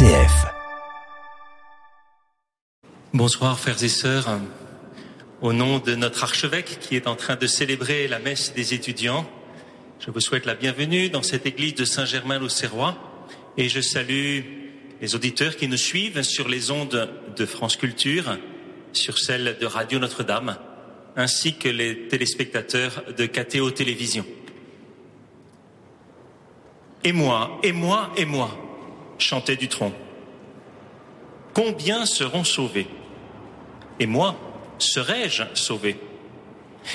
RCF. Bonsoir frères et sœurs. Au nom de notre archevêque qui est en train de célébrer la messe des étudiants, je vous souhaite la bienvenue dans cette église de Saint-Germain-l'Auxerrois et je salue les auditeurs qui nous suivent sur les ondes de France Culture, sur celles de Radio Notre-Dame, ainsi que les téléspectateurs de KTO Télévision. Et moi, chantait Dutronc. Combien seront sauvés? Et moi, serai-je sauvé?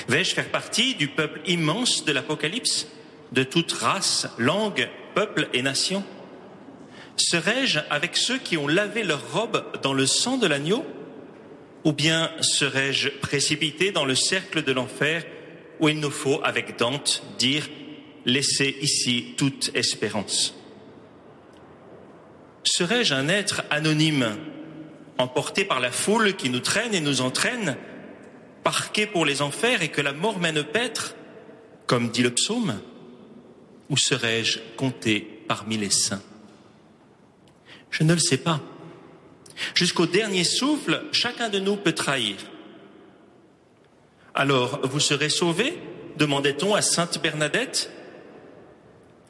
Vais-je faire partie du peuple immense de l'Apocalypse, de toute race, langue, peuple et nation? Serai-je avec ceux qui ont lavé leurs robes dans le sang de l'agneau? Ou bien serai-je précipité dans le cercle de l'enfer où il nous faut, avec Dante, dire « Laissez ici toute espérance ». Serais-je un être anonyme, emporté par la foule qui nous traîne et nous entraîne, parqué pour les enfers et que la mort mène paître, comme dit le psaume? Ou serais-je compté parmi les saints? Je ne le sais pas. Jusqu'au dernier souffle, chacun de nous peut trahir. Alors, vous serez sauvés? Demandait-on à Sainte Bernadette.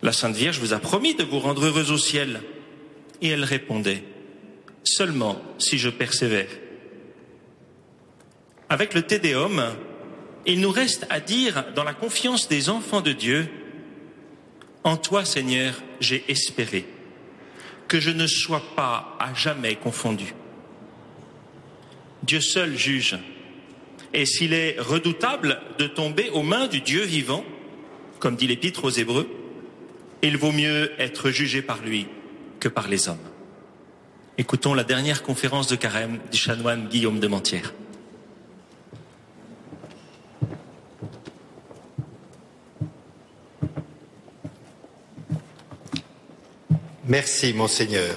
La Sainte Vierge vous a promis de vous rendre heureux au ciel. Et elle répondait, seulement si je persévère. Avec le Tédéum, il nous reste à dire, dans la confiance des enfants de Dieu, en toi, Seigneur, j'ai espéré. Que je ne sois pas à jamais confondu. Dieu seul juge, et s'il est redoutable de tomber aux mains du Dieu vivant, comme dit l'Épître aux Hébreux, il vaut mieux être jugé par lui que par les hommes. Écoutons la dernière conférence de Carême du chanoine Guillaume de Menthière. Merci, Monseigneur.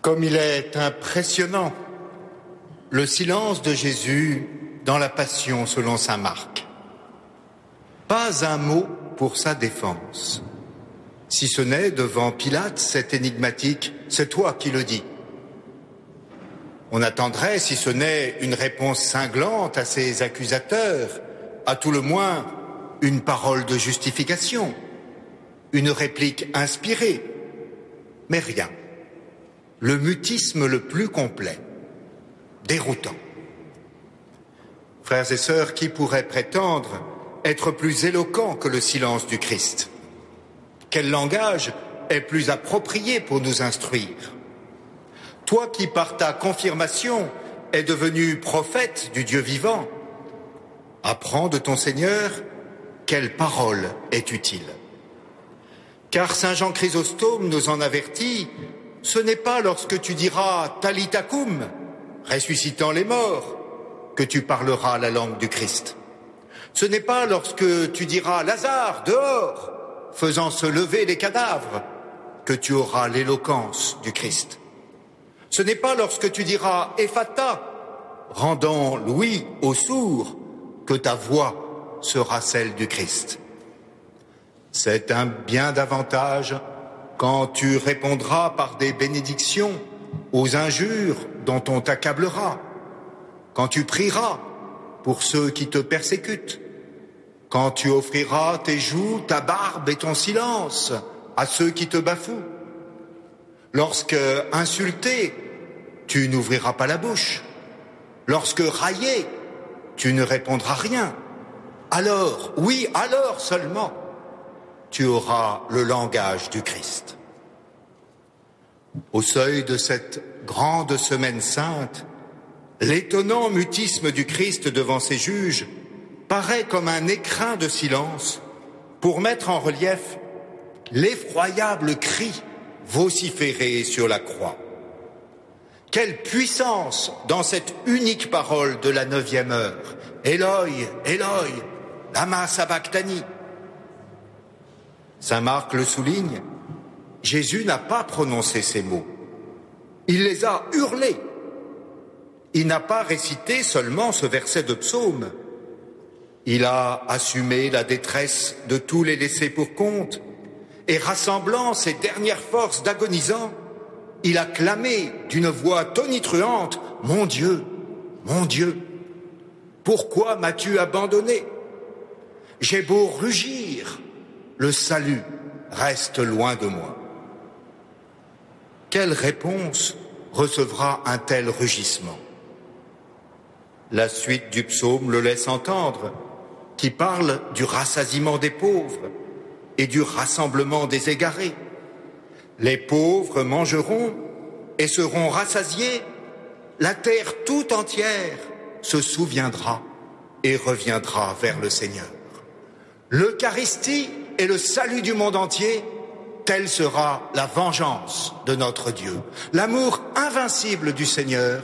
Comme il est impressionnant, le silence de Jésus dans la Passion selon saint Marc. Pas un mot pour sa défense. Si ce n'est devant Pilate, cet énigmatique, c'est toi qui le dis. On attendrait, si ce n'est une réponse cinglante à ses accusateurs, à tout le moins une parole de justification. Une réplique inspirée, mais rien. Le mutisme le plus complet, déroutant. Frères et sœurs, qui pourraient prétendre être plus éloquent que le silence du Christ? Quel langage est plus approprié pour nous instruire? Toi qui, par ta confirmation, es devenu prophète du Dieu vivant, apprends de ton Seigneur quelle parole est utile. Car Saint Jean Chrysostome nous en avertit, ce n'est pas lorsque tu diras « Talitakum », ressuscitant les morts, que tu parleras la langue du Christ. Ce n'est pas lorsque tu diras « Lazare, dehors », faisant se lever les cadavres, que tu auras l'éloquence du Christ. Ce n'est pas lorsque tu diras « Ephata », rendant l'ouïe aux sourds, que ta voix sera celle du Christ. C'est un bien davantage quand tu répondras par des bénédictions aux injures dont on t'accablera, quand tu prieras pour ceux qui te persécutent, quand tu offriras tes joues, ta barbe et ton silence à ceux qui te bafouent. Lorsque insulté, tu n'ouvriras pas la bouche. Lorsque raillé, tu ne répondras rien. Alors, oui, alors seulement, tu auras le langage du Christ. Au seuil de cette grande semaine sainte, l'étonnant mutisme du Christ devant ses juges paraît comme un écrin de silence pour mettre en relief l'effroyable cri vociféré sur la croix. Quelle puissance dans cette unique parole de la 9e heure. Eloï, Eloï, lama sabachthani. Saint Marc le souligne, Jésus n'a pas prononcé ces mots. Il les a hurlés. Il n'a pas récité seulement ce verset de psaume. Il a assumé la détresse de tous les laissés pour compte et rassemblant ses dernières forces d'agonisant, il a clamé d'une voix tonitruante « Mon Dieu, mon Dieu, pourquoi m'as-tu abandonné ? J'ai beau rugir, le salut reste loin de moi. » Quelle réponse recevra un tel rugissement ? La suite du psaume le laisse entendre, qui parle du rassasiement des pauvres et du rassemblement des égarés. Les pauvres mangeront et seront rassasiés, la terre tout entière se souviendra et reviendra vers le Seigneur. L'Eucharistie et le salut du monde entier, telle sera la vengeance de notre Dieu. L'amour invincible du Seigneur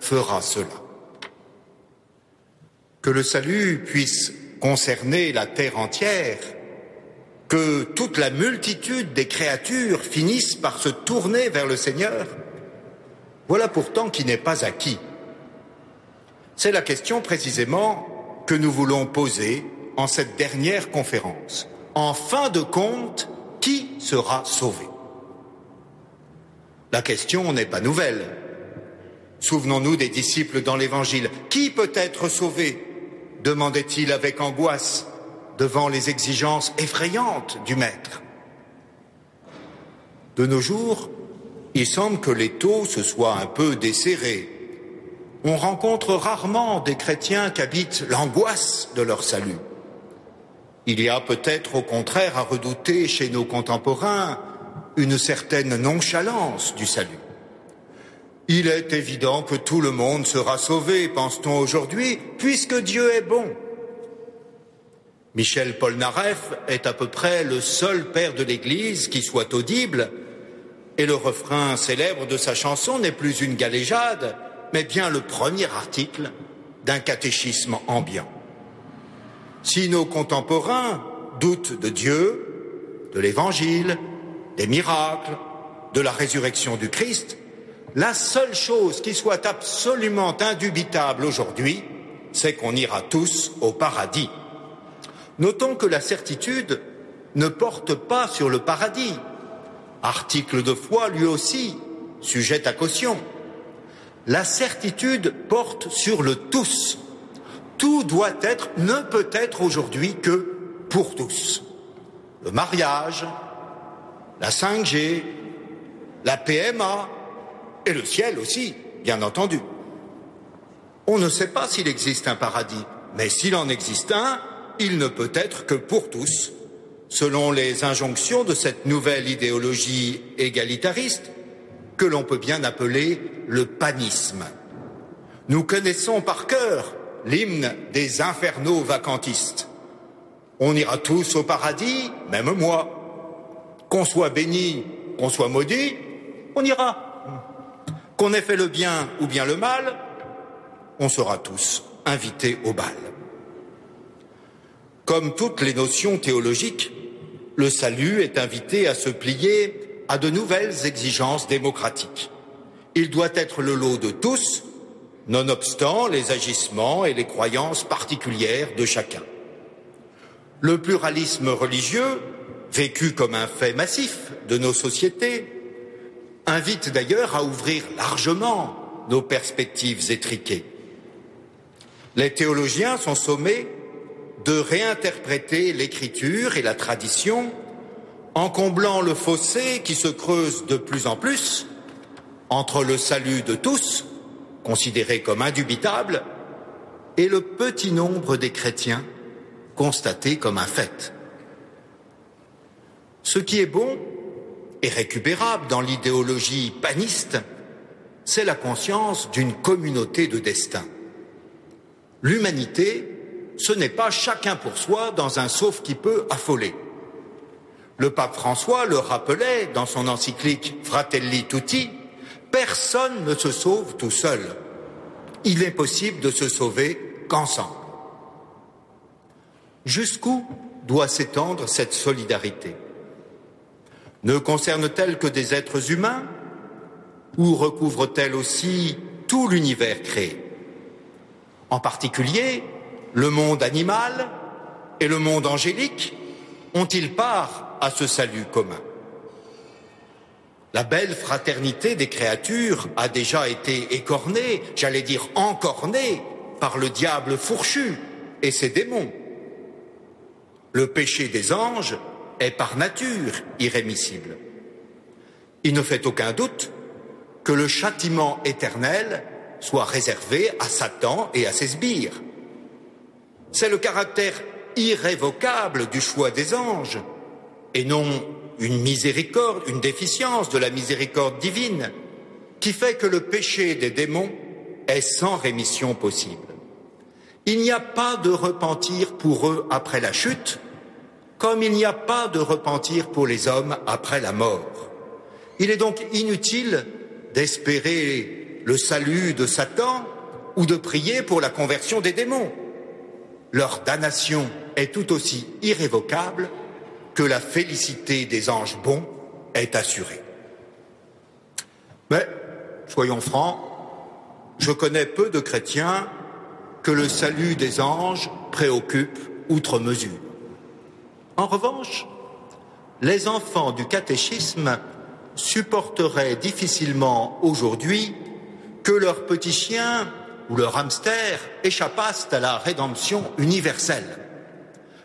fera cela. Que le salut puisse concerner la terre entière, que toute la multitude des créatures finissent par se tourner vers le Seigneur, voilà pourtant qui n'est pas acquis. C'est la question précisément que nous voulons poser en cette dernière conférence. En fin de compte, qui sera sauvé? La question n'est pas nouvelle. Souvenons-nous des disciples dans l'Évangile. Qui peut être sauvé? Demandait-il avec angoisse, devant les exigences effrayantes du Maître. De nos jours, il semble que l'étau se soit un peu desserré. On rencontre rarement des chrétiens qui habitent l'angoisse de leur salut. Il y a peut-être au contraire à redouter chez nos contemporains une certaine nonchalance du salut. Il est évident que tout le monde sera sauvé, pense-t-on aujourd'hui, puisque Dieu est bon. Michel Polnareff est à peu près le seul père de l'Église qui soit audible, et le refrain célèbre de sa chanson n'est plus une galéjade, mais bien le premier article d'un catéchisme ambiant. Si nos contemporains doutent de Dieu, de l'Évangile, des miracles, de la résurrection du Christ, la seule chose qui soit absolument indubitable aujourd'hui, c'est qu'on ira tous au paradis. Notons que la certitude ne porte pas sur le paradis, article de foi lui aussi, sujet à caution. La certitude porte sur le tous. Tout doit être, ne peut être aujourd'hui que pour tous. Le mariage, la 5G, la PMA et le ciel aussi, bien entendu. On ne sait pas s'il existe un paradis, mais s'il en existe un, il ne peut être que pour tous, selon les injonctions de cette nouvelle idéologie égalitariste que l'on peut bien appeler le panisme. Nous connaissons par cœur l'hymne des infernaux vacantistes. On ira tous au paradis, même moi. Qu'on soit béni, qu'on soit maudit, on ira. Qu'on ait fait le bien ou bien le mal, on sera tous invités au bal. Comme toutes les notions théologiques, le salut est invité à se plier à de nouvelles exigences démocratiques. Il doit être le lot de tous, nonobstant les agissements et les croyances particulières de chacun. Le pluralisme religieux, vécu comme un fait massif de nos sociétés, invite d'ailleurs à ouvrir largement nos perspectives étriquées. Les théologiens sont sommés de réinterpréter l'Écriture et la tradition en comblant le fossé qui se creuse de plus en plus entre le salut de tous, considéré comme indubitable, et le petit nombre des chrétiens, constaté comme un fait. Ce qui est bon et récupérable dans l'idéologie paniste, c'est la conscience d'une communauté de destin. L'humanité, ce n'est pas chacun pour soi dans un sauve-qui-peut affolé. Le pape François le rappelait dans son encyclique Fratelli Tutti, personne ne se sauve tout seul. Il est possible de se sauver qu'ensemble. Jusqu'où doit s'étendre cette solidarité? Ne concerne-t-elle que des êtres humains ou recouvre-t-elle aussi tout l'univers créé? En particulier, le monde animal et le monde angélique ont-ils part à ce salut commun. La belle fraternité des créatures a déjà été écornée, j'allais dire encornée, par le diable fourchu et ses démons. Le péché des anges est par nature irrémissible. Il ne fait aucun doute que le châtiment éternel soit réservé à Satan et à ses sbires. C'est le caractère irrévocable du choix des anges, et non une miséricorde, une déficience de la miséricorde divine, qui fait que le péché des démons est sans rémission possible. Il n'y a pas de repentir pour eux après la chute, comme il n'y a pas de repentir pour les hommes après la mort. Il est donc inutile d'espérer le salut de Satan ou de prier pour la conversion des démons. Leur damnation est tout aussi irrévocable que la félicité des anges bons est assurée. Mais, soyons francs, je connais peu de chrétiens que le salut des anges préoccupe outre mesure. En revanche, les enfants du catéchisme supporteraient difficilement aujourd'hui que leur petit chien ou leur hamster échappassent à la rédemption universelle.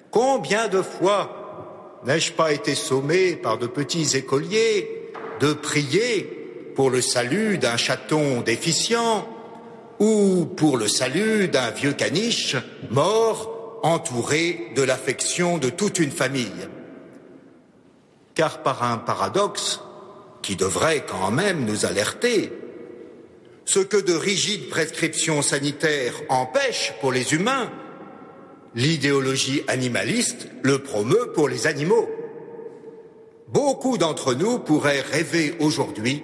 Combien de fois n'ai-je pas été sommé par de petits écoliers de prier pour le salut d'un chaton déficient ou pour le salut d'un vieux caniche mort entouré de l'affection de toute une famille? Car par un paradoxe qui devrait quand même nous alerter, ce que de rigides prescriptions sanitaires empêchent pour les humains, l'idéologie animaliste le promeut pour les animaux. Beaucoup d'entre nous pourraient rêver aujourd'hui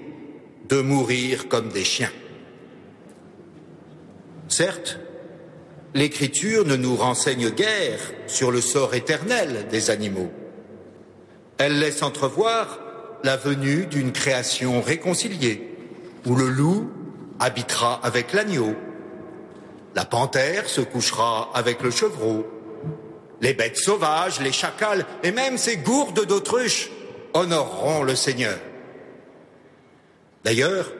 de mourir comme des chiens. Certes, l'Écriture ne nous renseigne guère sur le sort éternel des animaux. Elle laisse entrevoir la venue d'une création réconciliée, où le loup habitera avec l'agneau. La panthère se couchera avec le chevreau. Les bêtes sauvages, les chacals et même ces gourdes d'autruche honoreront le Seigneur. D'ailleurs,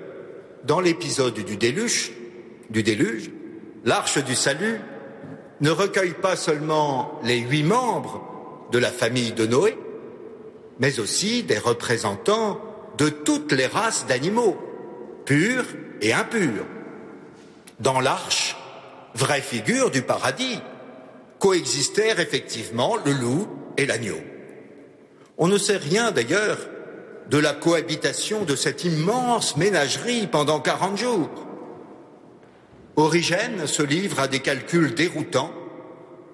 dans l'épisode du déluge, l'arche du salut ne recueille pas seulement les 8 membres de la famille de Noé, mais aussi des représentants de toutes les races d'animaux, purs et impurs. Dans l'arche, vraie figure du paradis, coexistèrent effectivement le loup et l'agneau. On ne sait rien d'ailleurs de la cohabitation de cette immense ménagerie pendant 40 jours. Origène se livre à des calculs déroutants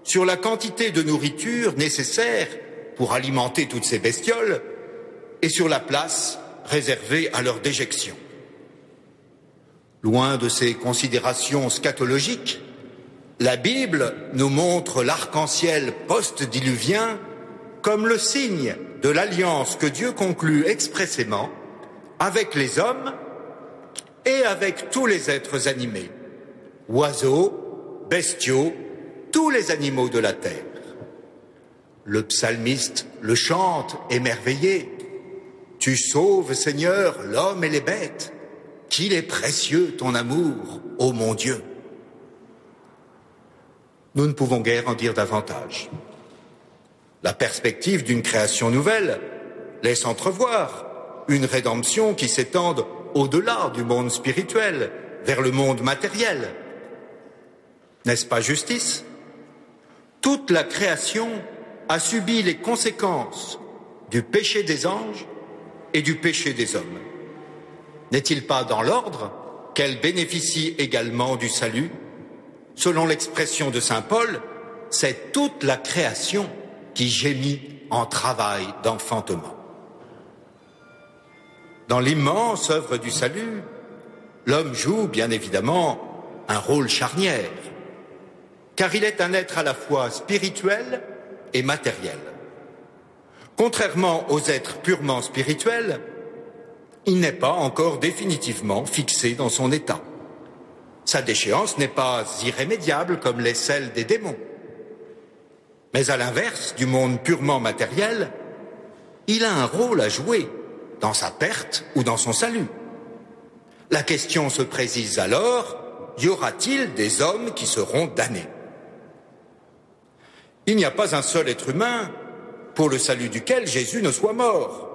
sur la quantité de nourriture nécessaire pour alimenter toutes ces bestioles et sur la place réservée à leur déjection. Loin de ces considérations scatologiques, la Bible nous montre l'arc-en-ciel post-diluvien comme le signe de l'alliance que Dieu conclut expressément avec les hommes et avec tous les êtres animés, oiseaux, bestiaux, tous les animaux de la terre. Le psalmiste le chante émerveillé. « Tu sauves, Seigneur, l'homme et les bêtes. Qu'il est précieux ton amour, ô mon Dieu !» Nous ne pouvons guère en dire davantage. La perspective d'une création nouvelle laisse entrevoir une rédemption qui s'étende au-delà du monde spirituel, vers le monde matériel. N'est-ce pas justice? Toute la création a subi les conséquences du péché des anges et du péché des hommes. N'est-il pas dans l'ordre qu'elle bénéficie également du salut? Selon l'expression de saint Paul, c'est toute la création qui gémit en travail d'enfantement. Dans l'immense œuvre du salut, l'homme joue bien évidemment un rôle charnière, car il est un être à la fois spirituel et matériel. Contrairement aux êtres purement spirituels, il n'est pas encore définitivement fixé dans son état. Sa déchéance n'est pas irrémédiable comme l'est celle des démons. Mais à l'inverse du monde purement matériel, il a un rôle à jouer dans sa perte ou dans son salut. La question se précise alors, y aura-t-il des hommes qui seront damnés? Il n'y a pas un seul être humain pour le salut duquel Jésus ne soit mort.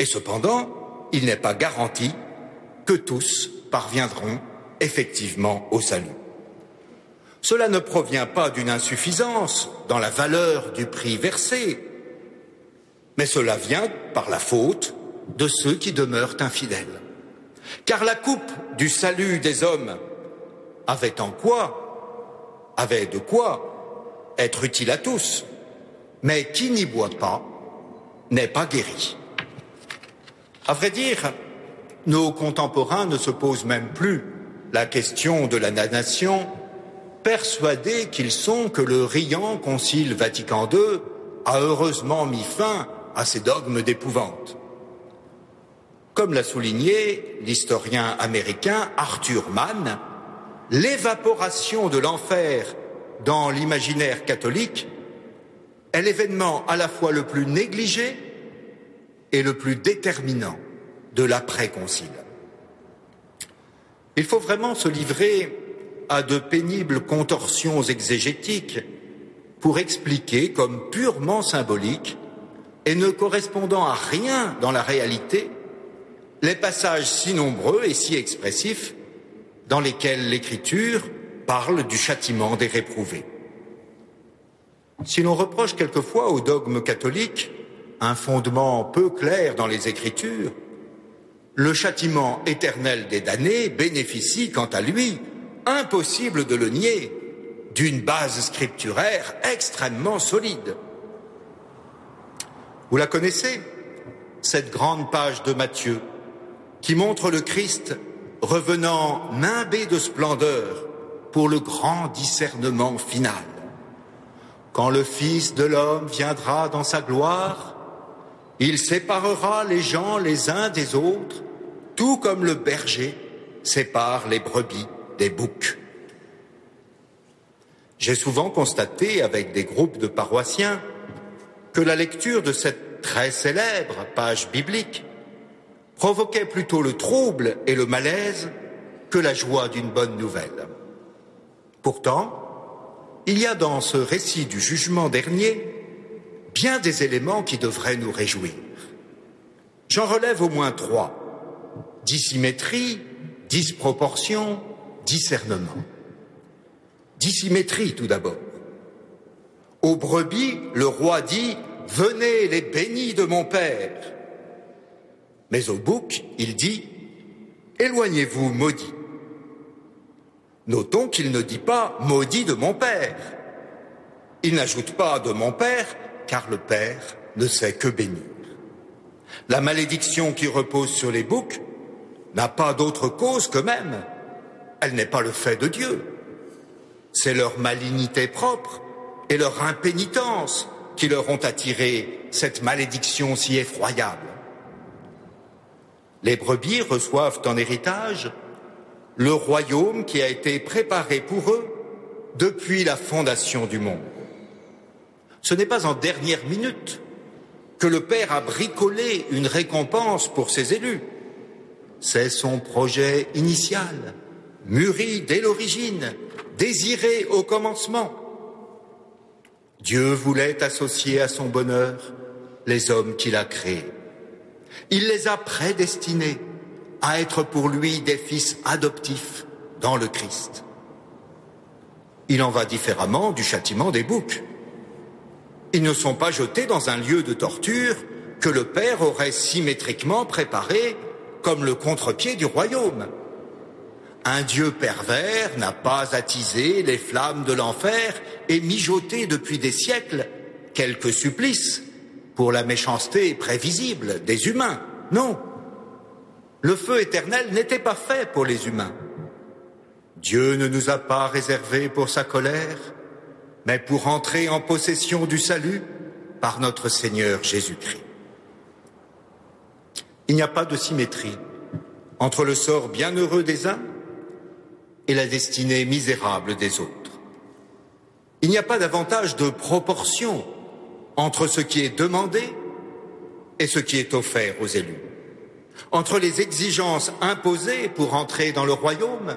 Et cependant, il n'est pas garanti que tous parviendront effectivement au salut. Cela ne provient pas d'une insuffisance dans la valeur du prix versé, mais cela vient par la faute de ceux qui demeurent infidèles. Car la coupe du salut des hommes avait de quoi être utile à tous, mais qui n'y boit pas n'est pas guéri. À vrai dire, nos contemporains ne se posent même plus la question de la damnation, persuadés qu'ils sont que le riant concile Vatican II a heureusement mis fin à ces dogmes d'épouvante. Comme l'a souligné l'historien américain Arthur Mann, l'évaporation de l'enfer dans l'imaginaire catholique est l'événement à la fois le plus négligé et le plus déterminant de l'après-concile. Il faut vraiment se livrer à de pénibles contorsions exégétiques pour expliquer comme purement symbolique et ne correspondant à rien dans la réalité les passages si nombreux et si expressifs dans lesquels l'Écriture parle du châtiment des réprouvés. Si l'on reproche quelquefois au dogme catholique un fondement peu clair dans les Écritures, le châtiment éternel des damnés bénéficie, quant à lui, impossible de le nier, d'une base scripturaire extrêmement solide. Vous la connaissez, cette grande page de Matthieu, qui montre le Christ revenant nimbé de splendeur pour le grand discernement final. Quand le Fils de l'homme viendra dans sa gloire, il séparera les gens les uns des autres, tout comme le berger sépare les brebis des boucs. J'ai souvent constaté avec des groupes de paroissiens que la lecture de cette très célèbre page biblique provoquait plutôt le trouble et le malaise que la joie d'une bonne nouvelle. Pourtant, il y a dans ce récit du jugement dernier bien des éléments qui devraient nous réjouir. J'en relève au moins trois. Dissymétrie, disproportion, discernement. Dissymétrie tout d'abord. Aux brebis, le roi dit « Venez les bénis de mon père ». Mais au bouc, il dit « Éloignez-vous, maudits ». Notons qu'il ne dit pas « Maudit de mon père ». Il n'ajoute pas « de mon père », car le Père ne sait que bénir. La malédiction qui repose sur les boucs n'a pas d'autre cause qu'eux-mêmes. Elle n'est pas le fait de Dieu. C'est leur malignité propre et leur impénitence qui leur ont attiré cette malédiction si effroyable. Les brebis reçoivent en héritage le royaume qui a été préparé pour eux depuis la fondation du monde. Ce n'est pas en dernière minute que le Père a bricolé une récompense pour ses élus. C'est son projet initial, mûri dès l'origine, désiré au commencement. Dieu voulait associer à son bonheur les hommes qu'il a créés. Il les a prédestinés à être pour lui des fils adoptifs dans le Christ. Il en va différemment du châtiment des boucs. Ils ne sont pas jetés dans un lieu de torture que le Père aurait symétriquement préparé comme le contre-pied du royaume. Un Dieu pervers n'a pas attisé les flammes de l'enfer et mijoté depuis des siècles quelques supplices pour la méchanceté prévisible des humains. Non, le feu éternel n'était pas fait pour les humains. Dieu ne nous a pas réservés pour sa colère, mais pour entrer en possession du salut par notre Seigneur Jésus-Christ. Il n'y a pas de symétrie entre le sort bienheureux des uns et la destinée misérable des autres. Il n'y a pas davantage de proportion entre ce qui est demandé et ce qui est offert aux élus. Entre les exigences imposées pour entrer dans le royaume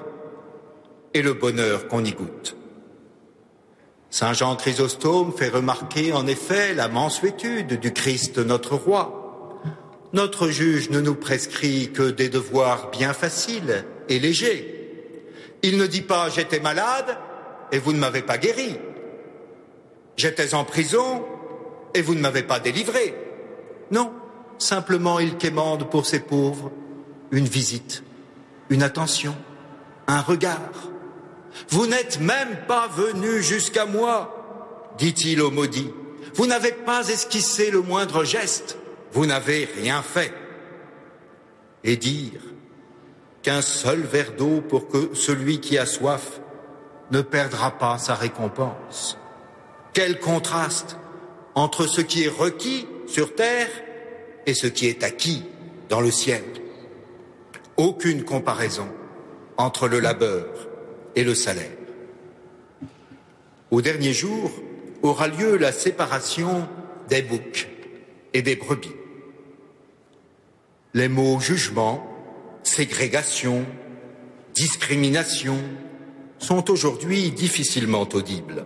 et le bonheur qu'on y goûte. Saint Jean Chrysostome fait remarquer en effet la mansuétude du Christ notre roi. Notre juge ne nous prescrit que des devoirs bien faciles et légers. Il ne dit pas « j'étais malade et vous ne m'avez pas guéri ». « J'étais en prison et vous ne m'avez pas délivré ». Non, simplement il quémande pour ses pauvres une visite, une attention, un regard. « Vous n'êtes même pas venu jusqu'à moi », dit-il au maudit. « Vous n'avez pas esquissé le moindre geste, vous n'avez rien fait. » Et dire qu'un seul verre d'eau pour que celui qui a soif ne perdra pas sa récompense. Quel contraste entre ce qui est requis sur terre et ce qui est acquis dans le ciel. Aucune comparaison entre le labeur et le salaire. Au dernier jour aura lieu la séparation des boucs et des brebis. Les mots jugement, ségrégation, discrimination sont aujourd'hui difficilement audibles,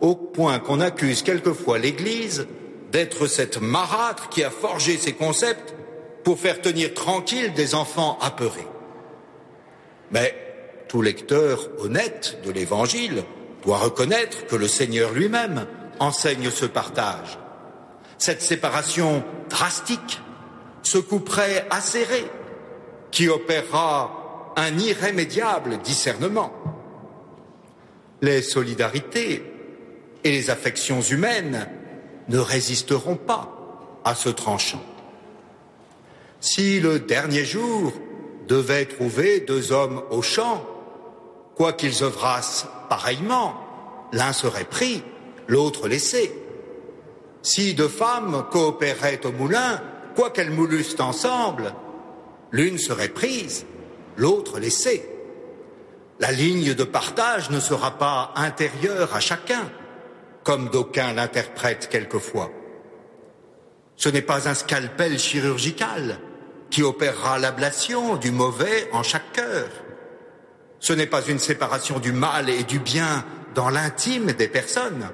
au point qu'on accuse quelquefois l'Église d'être cette marâtre qui a forgé ces concepts pour faire tenir tranquilles des enfants apeurés. Mais tout lecteur honnête de l'Évangile doit reconnaître que le Seigneur lui-même enseigne ce partage. Cette séparation drastique, ce couperet acéré, qui opérera un irrémédiable discernement. Les solidarités et les affections humaines ne résisteront pas à ce tranchant. Si le dernier jour devait trouver deux hommes au champ, quoi qu'ils œuvrassent pareillement, l'un serait pris, l'autre laissé. Si deux femmes coopéraient au moulin, quoi qu'elles moulussent ensemble, l'une serait prise, l'autre laissée. La ligne de partage ne sera pas intérieure à chacun, comme d'aucuns l'interprètent quelquefois. Ce n'est pas un scalpel chirurgical qui opérera l'ablation du mauvais en chaque cœur. Ce n'est pas une séparation du mal et du bien dans l'intime des personnes.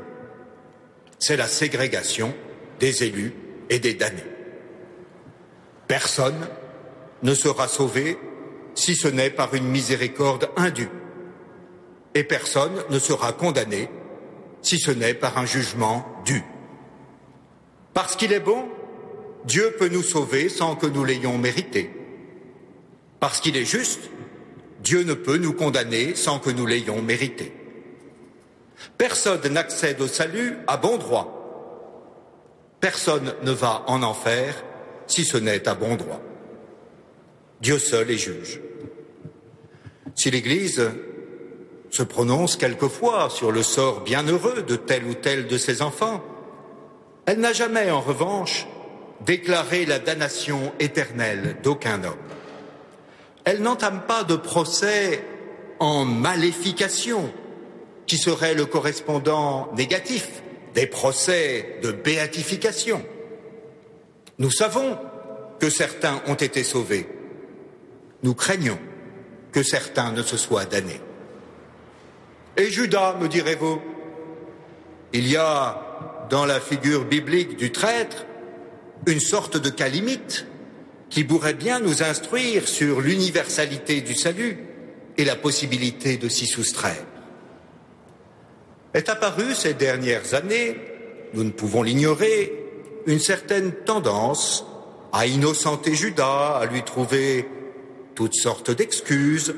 C'est la ségrégation des élus et des damnés. Personne ne sera sauvé si ce n'est par une miséricorde indue, et personne ne sera condamné si ce n'est par un jugement dû. Parce qu'il est bon, Dieu peut nous sauver sans que nous l'ayons mérité. Parce qu'il est juste, Dieu ne peut nous condamner sans que nous l'ayons mérité. Personne n'accède au salut à bon droit. Personne ne va en enfer si ce n'est à bon droit. Dieu seul est juge. Si l'Église se prononce quelquefois sur le sort bienheureux de tel ou tel de ses enfants, elle n'a jamais, en revanche, déclaré la damnation éternelle d'aucun homme. Elle n'entame pas de procès en maléfication, qui serait le correspondant négatif des procès de béatification. Nous savons que certains ont été sauvés. Nous craignons que certains ne se soient damnés. Et Judas, me direz-vous, il y a dans la figure biblique du traître une sorte de cas limite qui pourrait bien nous instruire sur l'universalité du salut et la possibilité de s'y soustraire. Est apparue ces dernières années, nous ne pouvons l'ignorer, une certaine tendance à innocenter Judas, à lui trouver toutes sortes d'excuses,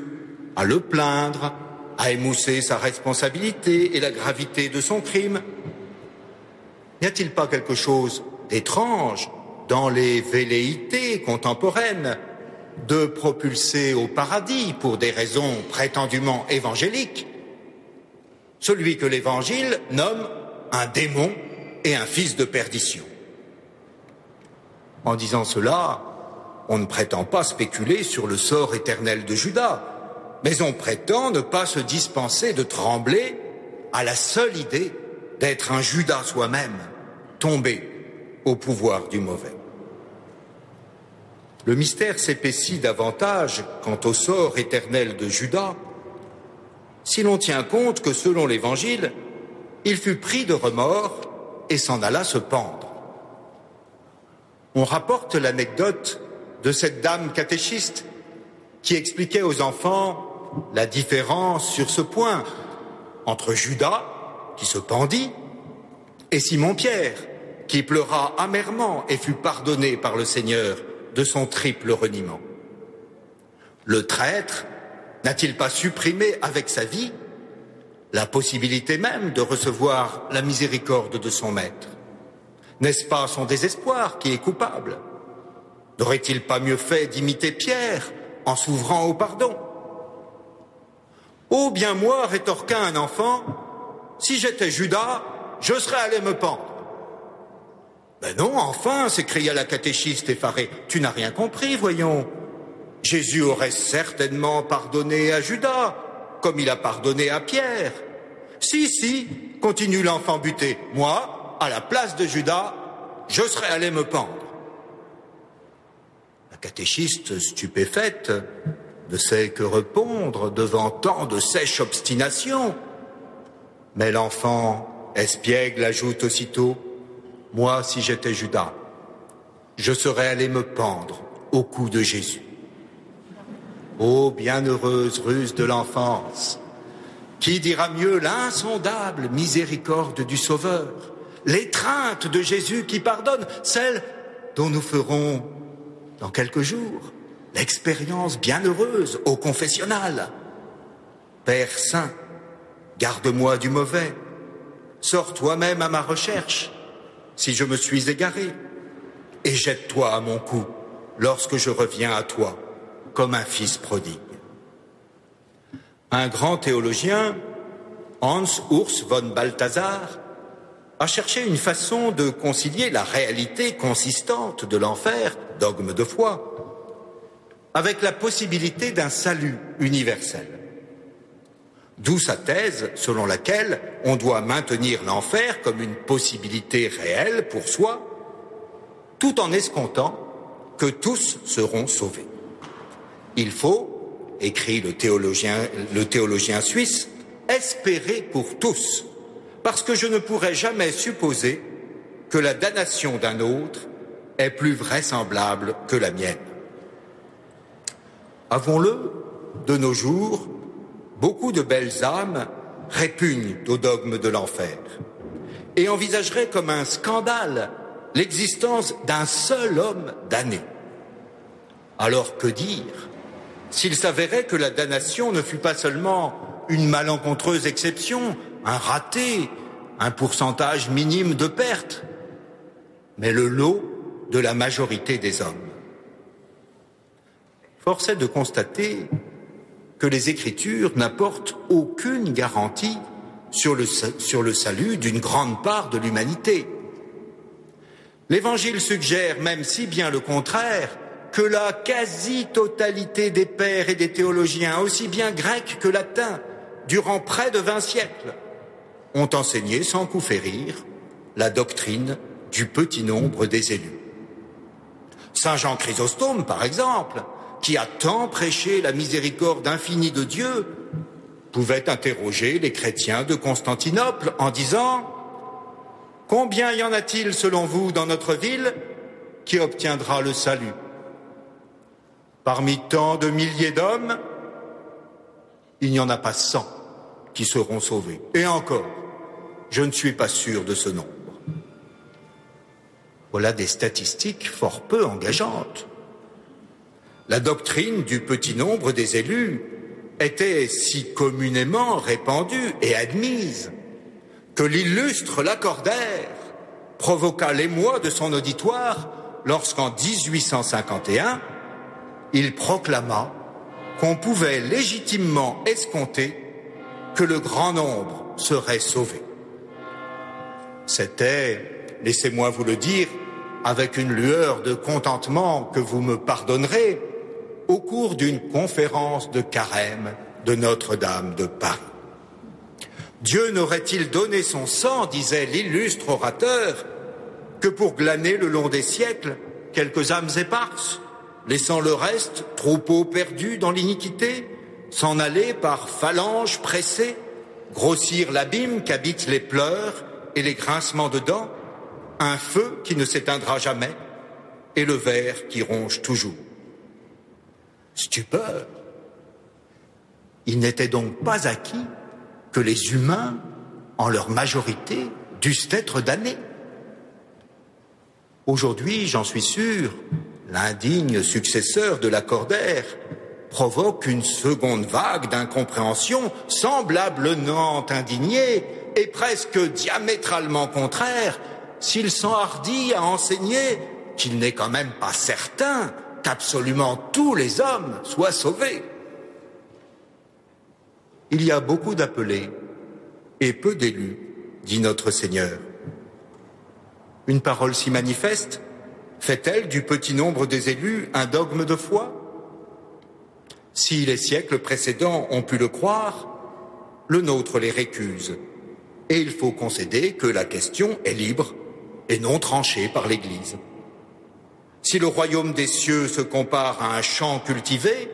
à le plaindre, à émousser sa responsabilité et la gravité de son crime. N'y a-t-il pas quelque chose d'étrange dans les velléités contemporaines de propulser au paradis, pour des raisons prétendument évangéliques, celui que l'Évangile nomme un démon et un fils de perdition? En disant cela, on ne prétend pas spéculer sur le sort éternel de Judas, mais on prétend ne pas se dispenser de trembler à la seule idée d'être un Judas soi-même, tombé au pouvoir du mauvais. Le mystère s'épaissit davantage quant au sort éternel de Judas, si l'on tient compte que, selon l'Évangile, il fut pris de remords et s'en alla se pendre. On rapporte l'anecdote de cette dame catéchiste qui expliquait aux enfants la différence sur ce point entre Judas, qui se pendit, et Simon-Pierre, qui pleura amèrement et fut pardonné par le Seigneur de son triple reniement. Le traître n'a-t-il pas supprimé avec sa vie la possibilité même de recevoir la miséricorde de son maître? N'est-ce pas son désespoir qui est coupable? N'aurait-il pas mieux fait d'imiter Pierre en s'ouvrant au pardon? Oh, bien moi, rétorqua un enfant, si j'étais Judas, je serais allé me pendre. Ben non, enfin, s'écria la catéchiste effarée, tu n'as rien compris, voyons. Jésus aurait certainement pardonné à Judas, comme il a pardonné à Pierre. Si, si, continue l'enfant buté, moi, à la place de Judas, je serais allé me pendre. La catéchiste, stupéfaite, ne sait que répondre devant tant de sèche obstination. Mais l'enfant espiègle ajoute aussitôt, « Moi, si j'étais Judas, je serais allé me pendre au cou de Jésus. » Ô bienheureuse ruse de l'enfance, qui dira mieux l'insondable miséricorde du Sauveur, l'étreinte de Jésus qui pardonne, celle dont nous ferons, dans quelques jours, l'expérience bienheureuse au confessionnal. Père Saint, garde-moi du mauvais, sors toi-même à ma recherche, si je me suis égaré, et jette-toi à mon cou lorsque je reviens à toi, comme un fils prodigue. Un grand théologien, Hans Urs von Balthasar, a cherché une façon de concilier la réalité consistante de l'enfer, dogme de foi, avec la possibilité d'un salut universel. D'où sa thèse selon laquelle on doit maintenir l'enfer comme une possibilité réelle pour soi, tout en escomptant que tous seront sauvés. Il faut, écrit le théologien suisse, espérer pour tous, parce que je ne pourrais jamais supposer que la damnation d'un autre est plus vraisemblable que la mienne. Avons-le, de nos jours, beaucoup de belles âmes répugnent au dogme de l'enfer et envisageraient comme un scandale l'existence d'un seul homme damné. Alors que dire s'il s'avérait que la damnation ne fut pas seulement une malencontreuse exception, un raté, un pourcentage minime de pertes, mais le lot de la majorité des hommes? Force est de constater que les Écritures n'apportent aucune garantie sur le salut d'une grande part de l'humanité. L'Évangile suggère même si bien le contraire que la quasi-totalité des pères et des théologiens, aussi bien grecs que latins, durant près de 20 siècles, ont enseigné sans coup férir la doctrine du petit nombre des élus. Saint Jean Chrysostome, par exemple, qui a tant prêché la miséricorde infinie de Dieu, pouvait interroger les chrétiens de Constantinople en disant « Combien y en a-t-il, selon vous, dans notre ville, qui obtiendra le salut? Parmi tant de milliers d'hommes, il n'y en a pas 100 qui seront sauvés. Et encore, je ne suis pas sûr de ce nombre. » Voilà des statistiques fort peu engageantes. La doctrine du petit nombre des élus était si communément répandue et admise que l'illustre Lacordaire provoqua l'émoi de son auditoire lorsqu'en 1851, il proclama qu'on pouvait légitimement escompter que le grand nombre serait sauvé. C'était, laissez-moi vous le dire, avec une lueur de contentement que vous me pardonnerez, au cours d'une conférence de carême de Notre-Dame de Paris. Dieu n'aurait-il donné son sang, disait l'illustre orateur, que pour glaner le long des siècles quelques âmes éparses, laissant le reste, troupeau perdu dans l'iniquité, s'en aller par phalanges pressées, grossir l'abîme qu'habitent les pleurs et les grincements de dents, un feu qui ne s'éteindra jamais et le ver qui ronge toujours. Stupeur. Il n'était donc pas acquis que les humains, en leur majorité, dussent être damnés. Aujourd'hui, j'en suis sûr, l'indigne successeur de Lacordaire provoque une seconde vague d'incompréhension semblable Nantes indignée et presque diamétralement contraire s'il s'enhardit à enseigner qu'il n'est quand même pas certain qu'absolument tous les hommes soient sauvés. Il y a beaucoup d'appelés et peu d'élus, dit notre Seigneur. Une parole si manifeste fait-elle du petit nombre des élus un dogme de foi ? Si les siècles précédents ont pu le croire, le nôtre les récuse. Et il faut concéder que la question est libre et non tranchée par l'Église. Si le royaume des cieux se compare à un champ cultivé,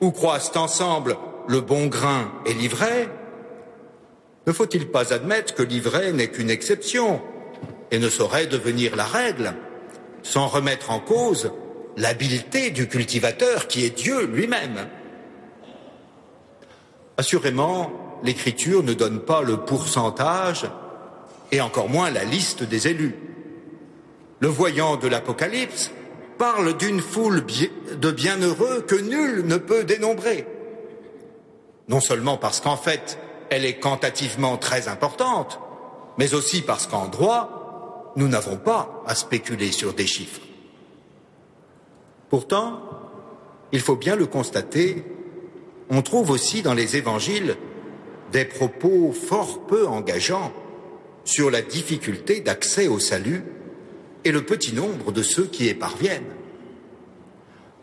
où croissent ensemble le bon grain et l'ivraie, ne faut-il pas admettre que l'ivraie n'est qu'une exception et ne saurait devenir la règle, sans remettre en cause l'habileté du cultivateur qui est Dieu lui-même ? Assurément, l'Écriture ne donne pas le pourcentage et encore moins la liste des élus. Le voyant de l'Apocalypse parle d'une foule de bienheureux que nul ne peut dénombrer. Non seulement parce qu'en fait, elle est quantitativement très importante, mais aussi parce qu'en droit, nous n'avons pas à spéculer sur des chiffres. Pourtant, il faut bien le constater, on trouve aussi dans les évangiles des propos fort peu engageants sur la difficulté d'accès au salut et le petit nombre de ceux qui y parviennent.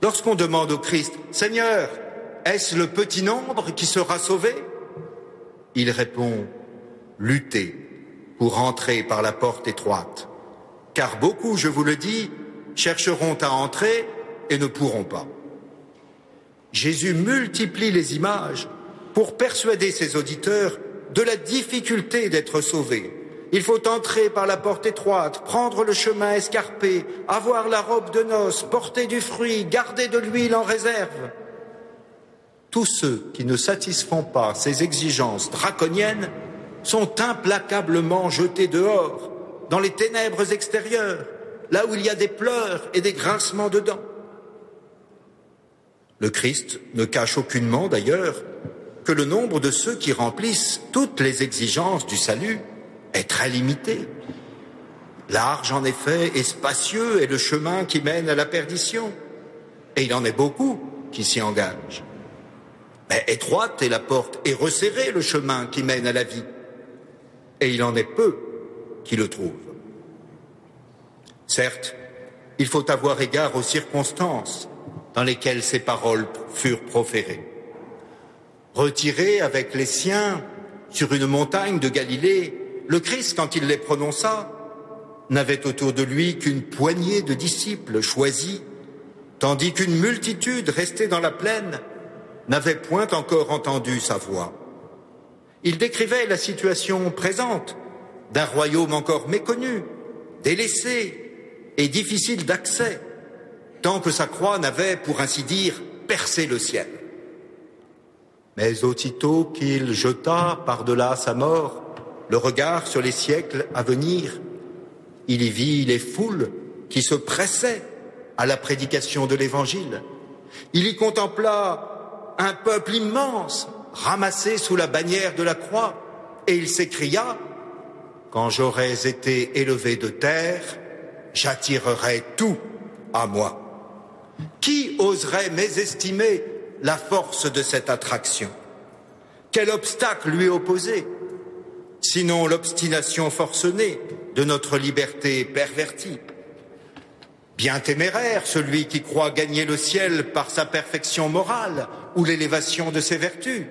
Lorsqu'on demande au Christ « Seigneur, est-ce le petit nombre qui sera sauvé ?» Il répond « Luttez pour entrer par la porte étroite, car beaucoup, je vous le dis, chercheront à entrer et ne pourront pas. » Jésus multiplie les images pour persuader ses auditeurs de la difficulté d'être sauvés. Il faut entrer par la porte étroite, prendre le chemin escarpé, avoir la robe de noces, porter du fruit, garder de l'huile en réserve. Tous ceux qui ne satisfont pas ces exigences draconiennes sont implacablement jetés dehors, dans les ténèbres extérieures, là où il y a des pleurs et des grincements de dents. Le Christ ne cache aucunement, d'ailleurs, que le nombre de ceux qui remplissent toutes les exigences du salut est très limité. Large en effet et spacieux est le chemin qui mène à la perdition, et il en est beaucoup qui s'y engagent. Mais étroite est la porte et resserré le chemin qui mène à la vie, et il en est peu qui le trouvent. Certes, il faut avoir égard aux circonstances dans lesquelles ces paroles furent proférées. Retiré avec les siens sur une montagne de Galilée, le Christ, quand il les prononça, n'avait autour de lui qu'une poignée de disciples choisis, tandis qu'une multitude restée dans la plaine n'avait point encore entendu sa voix. Il décrivait la situation présente d'un royaume encore méconnu, délaissé et difficile d'accès, tant que sa croix n'avait, pour ainsi dire, percé le ciel. Mais aussitôt qu'il jeta par-delà sa mort le regard sur les siècles à venir, il y vit les foules qui se pressaient à la prédication de l'Évangile. Il y contempla un peuple immense ramassé sous la bannière de la croix, et il s'écria « Quand j'aurai été élevé de terre, j'attirerai tout à moi. Qui oserait mésestimer la force de cette attraction? Quel obstacle lui opposer ? Sinon l'obstination forcenée de notre liberté pervertie. Bien téméraire, celui qui croit gagner le ciel par sa perfection morale ou l'élévation de ses vertus.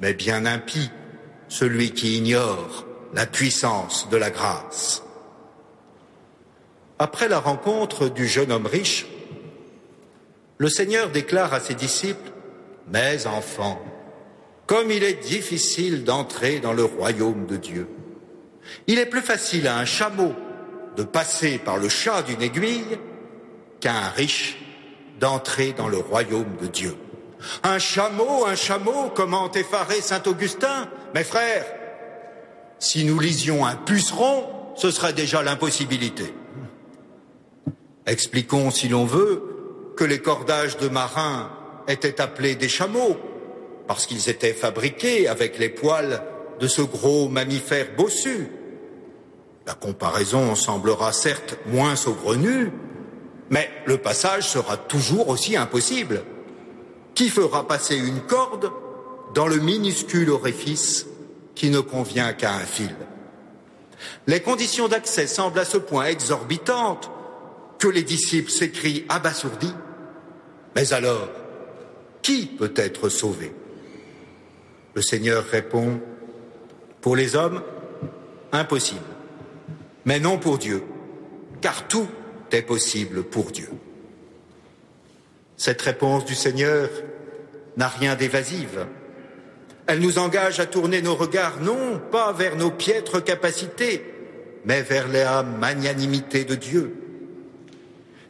Mais bien impie, celui qui ignore la puissance de la grâce. » Après la rencontre du jeune homme riche, le Seigneur déclare à ses disciples « Mes enfants, comme il est difficile d'entrer dans le royaume de Dieu, il est plus facile à un chameau de passer par le chat d'une aiguille qu'à un riche d'entrer dans le royaume de Dieu. » un chameau, comment effarer Saint Augustin? Mes frères, si nous lisions un puceron, ce serait déjà l'impossibilité. Expliquons, si l'on veut, que les cordages de marins étaient appelés des chameaux, parce qu'ils étaient fabriqués avec les poils de ce gros mammifère bossu. La comparaison semblera certes moins saugrenue, mais le passage sera toujours aussi impossible. Qui fera passer une corde dans le minuscule orifice qui ne convient qu'à un fil? Les conditions d'accès semblent à ce point exorbitantes que les disciples s'écrient abasourdis. Mais alors, qui peut être sauvé? Le Seigneur répond, pour les hommes, impossible, mais non pour Dieu, car tout est possible pour Dieu. Cette réponse du Seigneur n'a rien d'évasive. Elle nous engage à tourner nos regards non pas vers nos piètres capacités, mais vers la magnanimité de Dieu.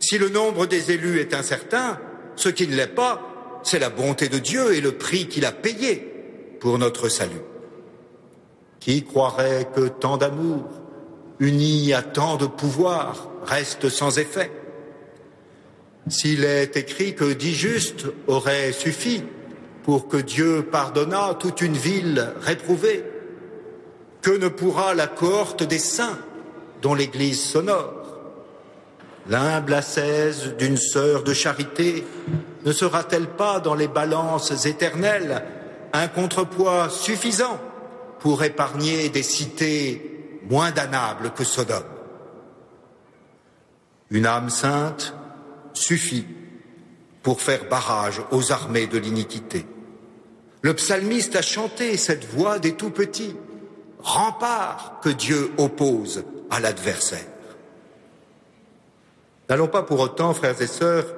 Si le nombre des élus est incertain, ce qui ne l'est pas, c'est la bonté de Dieu et le prix qu'il a payé pour notre salut. Qui croirait que tant d'amour, uni à tant de pouvoir, reste sans effet ? S'il est écrit que 10 justes auraient suffi pour que Dieu pardonnât toute une ville réprouvée, que ne pourra la cohorte des saints dont l'Église s'honore? L'humble ascèse d'une sœur de charité ne sera-t-elle pas dans les balances éternelles un contrepoids suffisant pour épargner des cités moins damnables que Sodome? Une âme sainte suffit pour faire barrage aux armées de l'iniquité. Le psalmiste a chanté cette voix des tout-petits, rempart que Dieu oppose à l'adversaire. N'allons pas pour autant, frères et sœurs,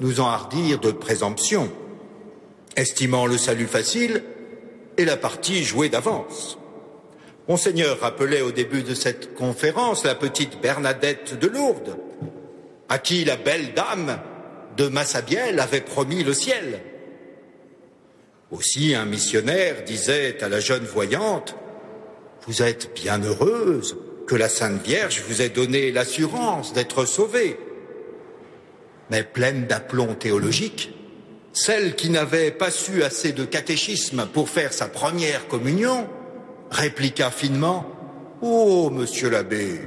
nous enhardir de présomption, estimant le salut facile et la partie jouée d'avance. Monseigneur rappelait au début de cette conférence la petite Bernadette de Lourdes, à qui la belle dame de Massabielle avait promis le ciel. Aussi un missionnaire disait à la jeune voyante, « Vous êtes bien heureuse que la Sainte Vierge vous ait donné l'assurance d'être sauvée. » Mais pleine d'aplomb théologique, celle qui n'avait pas su assez de catéchisme pour faire sa première communion, répliqua finement, « Oh, monsieur l'abbé,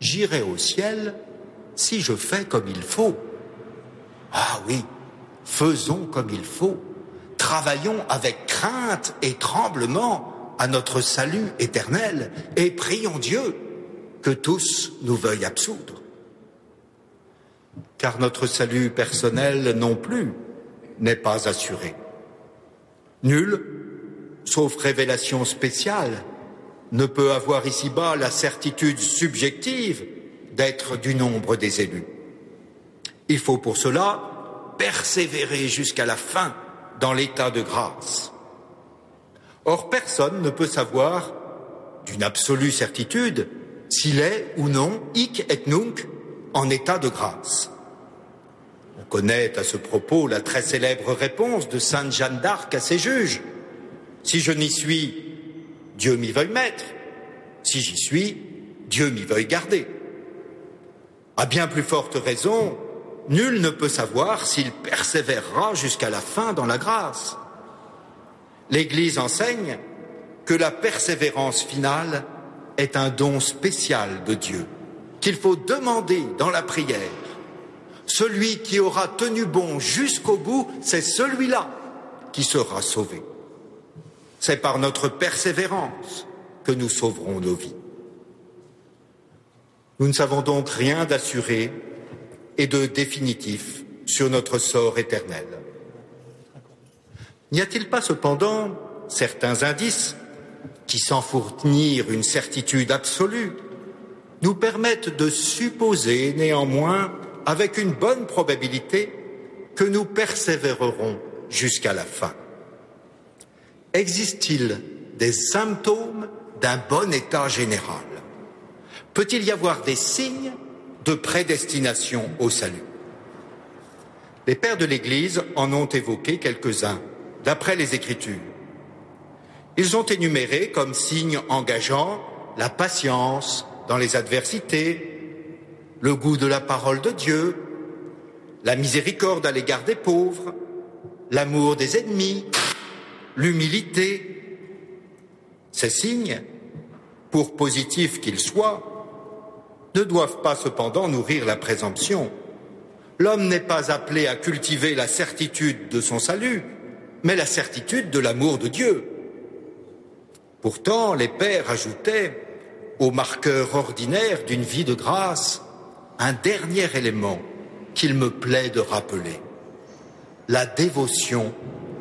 j'irai au ciel » si je fais comme il faut. Ah oui, faisons comme il faut. Travaillons avec crainte et tremblement à notre salut éternel et prions Dieu que tous nous veuillent absoudre. Car notre salut personnel non plus n'est pas assuré. Nul, sauf révélation spéciale, ne peut avoir ici-bas la certitude subjective d'être du nombre des élus. Il faut pour cela persévérer jusqu'à la fin dans l'état de grâce. Or, personne ne peut savoir d'une absolue certitude s'il est ou non hic et nunc en état de grâce. On connaît à ce propos la très célèbre réponse de Sainte Jeanne d'Arc à ses juges. Si je n'y suis, Dieu m'y veuille mettre. Si j'y suis, Dieu m'y veuille garder. À bien plus forte raison, nul ne peut savoir s'il persévérera jusqu'à la fin dans la grâce. L'Église enseigne que la persévérance finale est un don spécial de Dieu, qu'il faut demander dans la prière. Celui qui aura tenu bon jusqu'au bout, c'est celui-là qui sera sauvé. C'est par notre persévérance que nous sauverons nos vies. Nous ne savons donc rien d'assuré et de définitif sur notre sort éternel. N'y a-t-il pas cependant certains indices qui, sans fournir une certitude absolue, nous permettent de supposer néanmoins, avec une bonne probabilité, que nous persévérerons jusqu'à la fin. Existe-t-il des symptômes d'un bon état général? Peut-il y avoir des signes de prédestination au salut? Les pères de l'Église en ont évoqué quelques-uns, d'après les Écritures. Ils ont énuméré comme signes engageants la patience dans les adversités, le goût de la parole de Dieu, la miséricorde à l'égard des pauvres, l'amour des ennemis, l'humilité. Ces signes, pour positifs qu'ils soient, ne doivent pas cependant nourrir la présomption. L'homme n'est pas appelé à cultiver la certitude de son salut, mais la certitude de l'amour de Dieu. Pourtant, les pères ajoutaient au marqueur ordinaire d'une vie de grâce un dernier élément qu'il me plaît de rappeler, la dévotion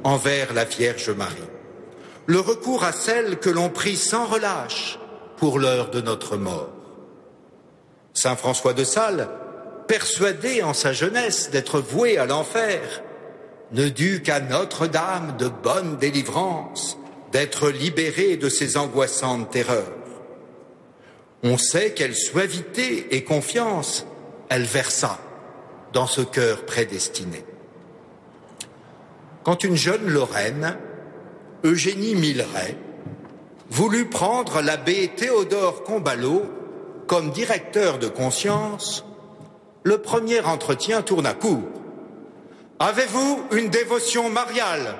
envers la Vierge Marie, le recours à celle que l'on prie sans relâche pour l'heure de notre mort. Saint François de Sales, persuadé en sa jeunesse d'être voué à l'enfer, ne dut qu'à Notre-Dame de bonne délivrance, d'être libéré de ses angoissantes terreurs. On sait quelle suavité et confiance elle versa dans ce cœur prédestiné. Quand une jeune Lorraine, Eugénie Milleret, voulut prendre l'abbé Théodore Combalot comme directeur de conscience, le premier entretien tourna court. « Avez-vous une dévotion mariale ?»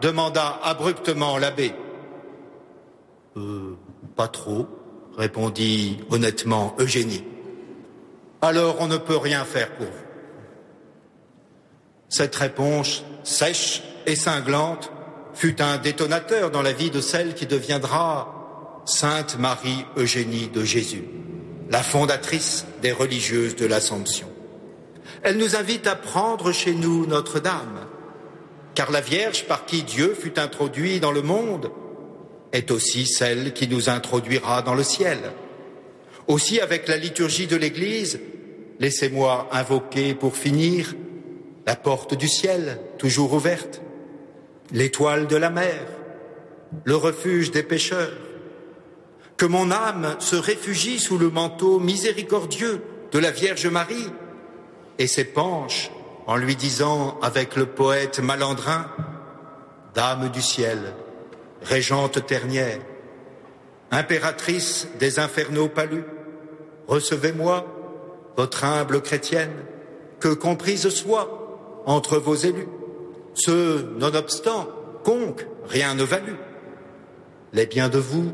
demanda abruptement l'abbé. « Pas trop », répondit honnêtement Eugénie. « Alors on ne peut rien faire pour vous. » Cette réponse sèche et cinglante fut un détonateur dans la vie de celle qui deviendra Sainte Marie Eugénie de Jésus, la fondatrice des religieuses de l'Assomption. Elle nous invite à prendre chez nous Notre-Dame, car la Vierge par qui Dieu fut introduit dans le monde est aussi celle qui nous introduira dans le ciel. Aussi, avec la liturgie de l'Église, laissez-moi invoquer pour finir la porte du ciel, toujours ouverte, l'étoile de la mer, le refuge des pécheurs, que mon âme se réfugie sous le manteau miséricordieux de la Vierge Marie et s'épanche en lui disant avec le poète malandrin, « Dame du ciel, régente ternière, impératrice des infernaux palus, recevez-moi, votre humble chrétienne, que comprise soit entre vos élus, ceux, nonobstant, conque, rien ne valut. Les biens de vous,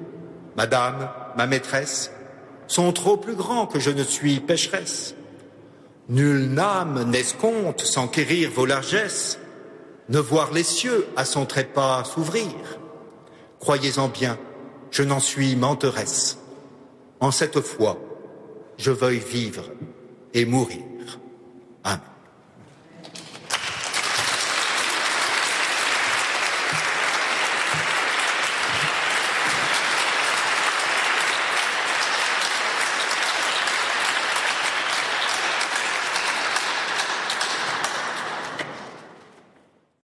Madame, ma maîtresse, sont trop plus grands que je ne suis pécheresse. Nulle n'âme n'escompte s'enquérir vos largesses, ne voir les cieux à son trépas s'ouvrir. Croyez-en bien, je n'en suis menteresse. En cette foi, je veuille vivre et mourir. Amen.